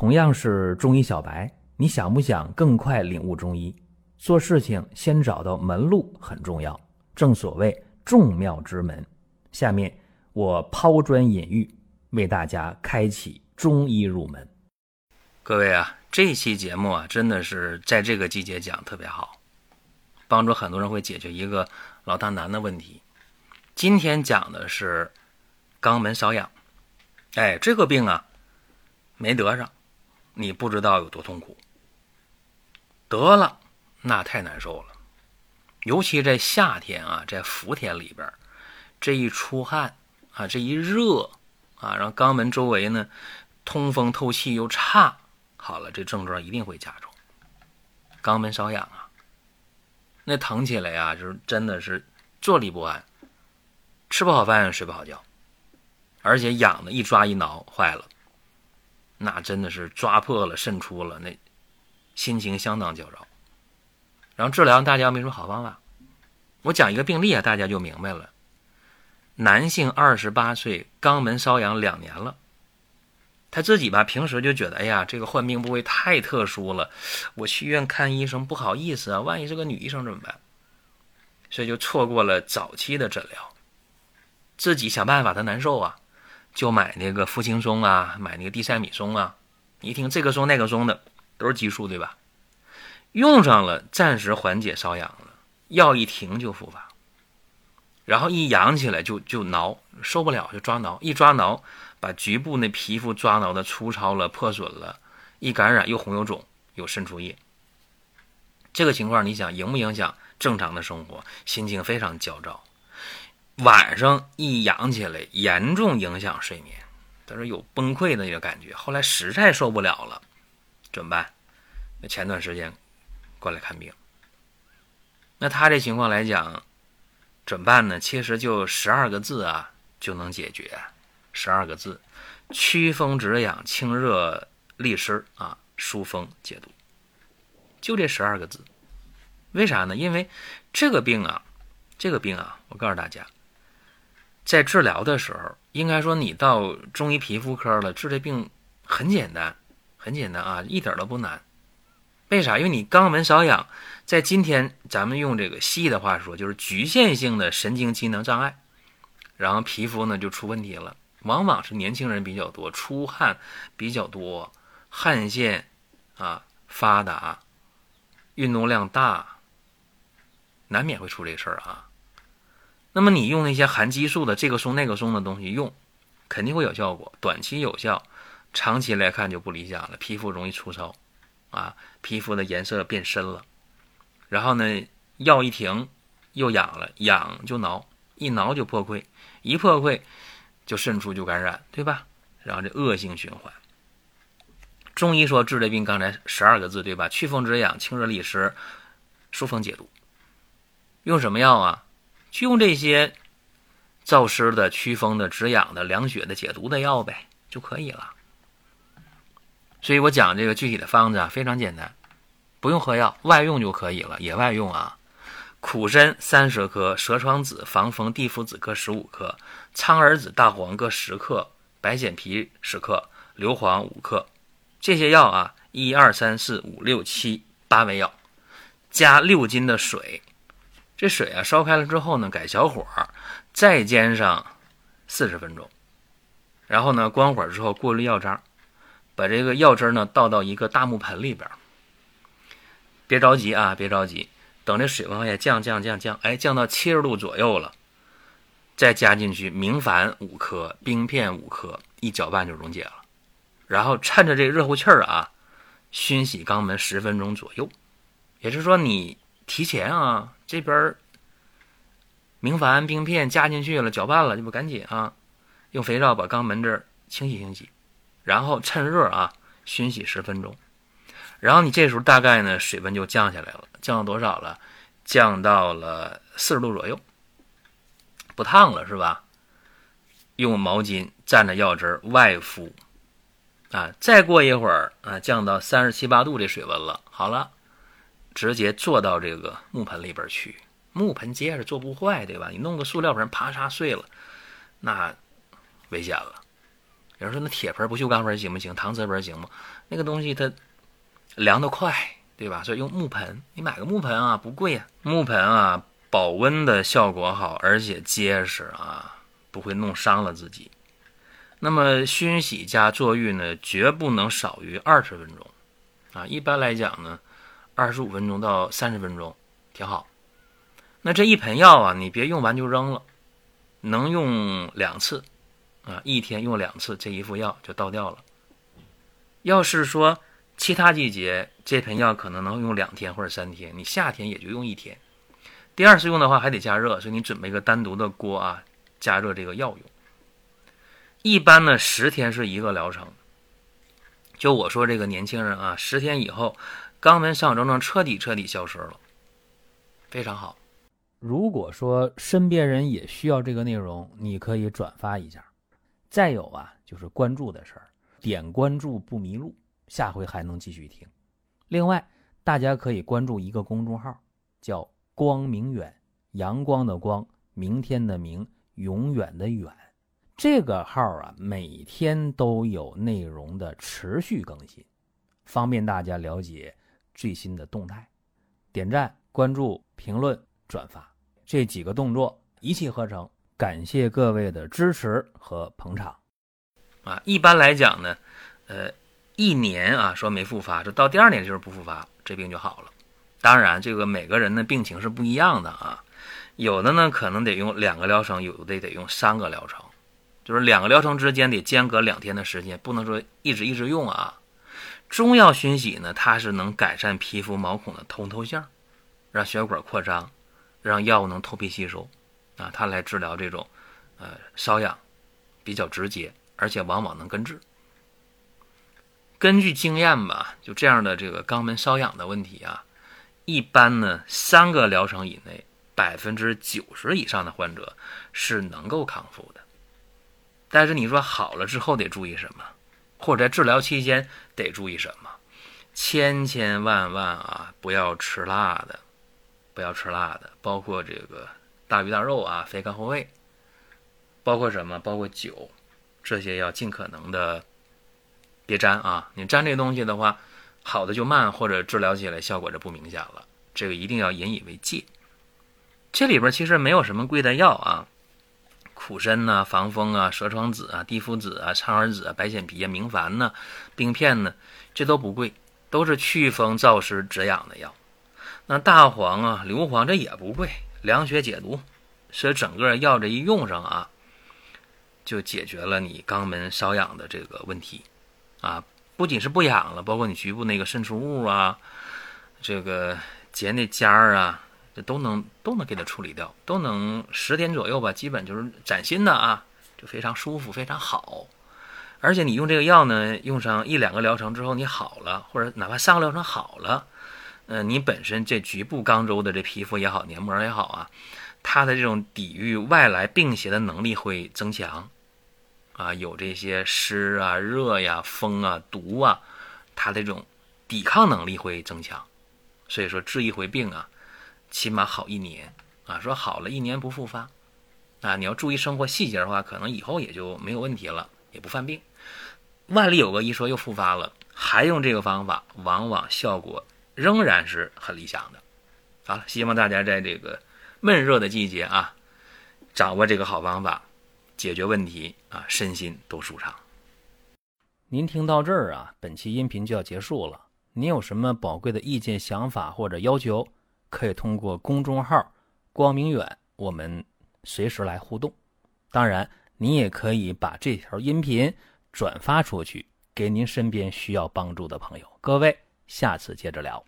同样是中医小白，你想不想更快领悟中医？做事情先找到门路很重要，正所谓众妙之门。下面我抛砖引玉，为大家开启中医入门。各位啊，这期节目啊，真的是在这个季节讲特别好，帮助很多人会解决一个老大难的问题。今天讲的是肛门瘙痒。哎，这个病啊，没得上你不知道有多痛苦，得了那太难受了。尤其在夏天啊，在伏天里边，这一出汗啊，这一热啊，然后肛门周围呢通风透气又差，好了，这症状一定会加重。肛门瘙痒啊，那疼起来啊，就是真的是坐立不安，吃不好饭睡不好觉，而且痒的一抓一挠坏了，那真的是抓破了渗出了，那心情相当焦躁。然后治疗大家没什么好方法，我讲一个病例啊，大家就明白了。男性28岁，肛门瘙痒2年了，他自己吧平时就觉得，哎呀，这个患病部位太特殊了，我去医院看医生不好意思啊，万一是个女医生怎么办？所以就错过了早期的诊疗，自己想办法他难受啊，就买那个复青松啊，买那个地塞米松啊，一听这个松那个松的都是激素对吧，用上了暂时缓解瘙痒了，药一停就复发，然后一痒起来就挠，受不了就抓挠，一抓挠把局部那皮肤抓挠的粗糙了破损了，一感染又红又肿又渗出液。这个情况你想影不影响正常的生活？心情非常焦躁，晚上一痒起来严重影响睡眠，但是有崩溃的一个感觉。后来实在受不了了怎么办？那前段时间过来看病。那他这情况来讲怎么办呢？其实就12个字啊就能解决。12个字，祛风止痒清热利湿啊，疏风解毒，就这12个字。为啥呢？因为这个病啊，我告诉大家，在治疗的时候应该说你到中医皮肤科了，治这病很简单啊，一点都不难。为啥？因为你肛门瘙痒，在今天咱们用这个西医的话说，就是局限性的神经机能障碍，然后皮肤呢就出问题了，往往是年轻人比较多，出汗比较多，汗腺啊发达，运动量大，难免会出这事儿啊。那么你用那些含激素的这个松那个松的东西用，肯定会有效果，短期有效，长期来看就不理想了，皮肤容易粗糙啊，皮肤的颜色变深了。然后呢，药一停又痒了，痒就挠，一挠就破溃，一破溃就渗出就感染，对吧？然后这恶性循环。中医说治这病刚才12个字对吧？祛风止痒清热利湿疏风解毒。用什么药啊？就用这些燥湿的祛风的止痒的凉血的解毒的药呗就可以了。所以我讲这个具体的方子啊非常简单，不用喝药，外用就可以了，也外用啊。苦参30克，蛇床子、防风、地附子各15克，苍耳子、大黄各10克，白藓皮10克，硫磺5克。这些药啊，1、2、3、4、5、6、7、8味药，加6斤的水。这水啊烧开了之后呢，改小火，再煎上40分钟。然后呢，关火之后过滤药渣，把这个药汁呢倒到一个大木盆里边。别着急，等这水往下降，哎，降到70度左右了，再加进去明矾5克，冰片5克，一搅拌就溶解了。然后趁着这热乎气儿啊，熏洗肛门10分钟左右。也就是说，你提前啊，这边明矾、冰片加进去了，搅拌了，就不赶紧啊，用肥皂把肛门这儿清洗，然后趁热啊，熏洗10分钟。然后你这时候大概呢水温就降下来了，降到多少了？降到了40度左右，不烫了是吧？用毛巾蘸着药汁外敷啊，再过一会儿啊，降到37、8度这水温了，好了，直接坐到这个木盆里边去，木盆结实做不坏对吧？你弄个塑料盆啪嚓碎了，那危险了。有人说那铁盆不锈钢盆行不行？搪瓷盆行吗？那个东西它凉得快，对吧？所以用木盆，你买个木盆啊，不贵啊。木盆啊，保温的效果好，而且结实啊，不会弄伤了自己。那么熏洗加坐浴呢，绝不能少于20分钟啊。一般来讲呢，25分钟到30分钟挺好。那这一盆药啊，你别用完就扔了，能用2次啊，一天用2次，这一副药就倒掉了。要是说其他季节，这盆药可能能用2天或者3天，你夏天也就用1天。第二次用的话还得加热，所以你准备一个单独的锅啊，加热这个药用。一般呢10天是一个疗程。就我说这个年轻人啊，10天以后肛门上肿症彻底消失了，非常好。如果说身边人也需要这个内容，你可以转发一下。再有啊，就是关注的事儿，点关注不迷路，下回还能继续听。另外，大家可以关注一个公众号，叫光明远，阳光的光，明天的明，永远的远。这个号啊，每天都有内容的持续更新，方便大家了解最新的动态。点赞、关注、评论、转发，这几个动作一气呵成，感谢各位的支持和捧场啊！一般来讲呢，1年啊说没复发，这到第2年就是不复发，这病就好了。当然，这个每个人的病情是不一样的啊，有的呢可能得用2个疗程，有的得用3个疗程，就是2个疗程之间得间隔2天的时间，不能说一直用啊。中药熏洗呢，它是能改善皮肤毛孔的通透性，让血管扩张，让药物能透皮吸收啊，它来治疗这种瘙痒比较直接，而且往往能根治。根据经验吧，就这样的这个肛门瘙痒的问题啊，一般呢3个疗程以内，90%以上的患者是能够康复的。但是你说好了之后得注意什么，或者在治疗期间得注意什么？千万啊，不要吃辣的。不要吃辣的，包括这个大鱼大肉啊，肥甘厚味，包括什么？包括酒，这些要尽可能的别沾啊！你沾这东西的话，好的就慢，或者治疗起来效果就不明显了。这个一定要引以为戒。这里边其实没有什么贵的药啊，苦参呐、防风啊、蛇床子啊、地肤子啊、苍耳子啊、白藓皮啊、明矾呐、冰片呢，这都不贵，都是祛风燥湿止痒的药。那大黄啊、硫磺这也不贵，凉血解毒，所以整个药这一用上啊，就解决了你肛门瘙痒的这个问题啊，不仅是不痒了，包括你局部那个渗出物啊，这个结那痂啊，这都能给它处理掉，都能10天左右吧，基本就是崭新的啊，就非常舒服，非常好。而且你用这个药呢，用上1-2个疗程之后你好了，或者哪怕3个疗程好了，你本身这局部肛周的这皮肤也好，黏膜也好啊，它的这种抵御外来病邪的能力会增强啊，有这些湿啊、热呀、风啊、毒啊，它的这种抵抗能力会增强。所以说治一回病啊，起码好1年啊，说好了1年不复发啊，你要注意生活细节的话，可能以后也就没有问题了，也不犯病。万里有个一说又复发了，还用这个方法，往往效果仍然是很理想的。好了，希望大家在这个闷热的季节啊，掌握这个好方法，解决问题啊，身心都舒畅。您听到这儿啊，本期音频就要结束了。您有什么宝贵的意见、想法或者要求，可以通过公众号“光明远”我们随时来互动。当然，您也可以把这条音频转发出去，给您身边需要帮助的朋友。各位，下次接着聊。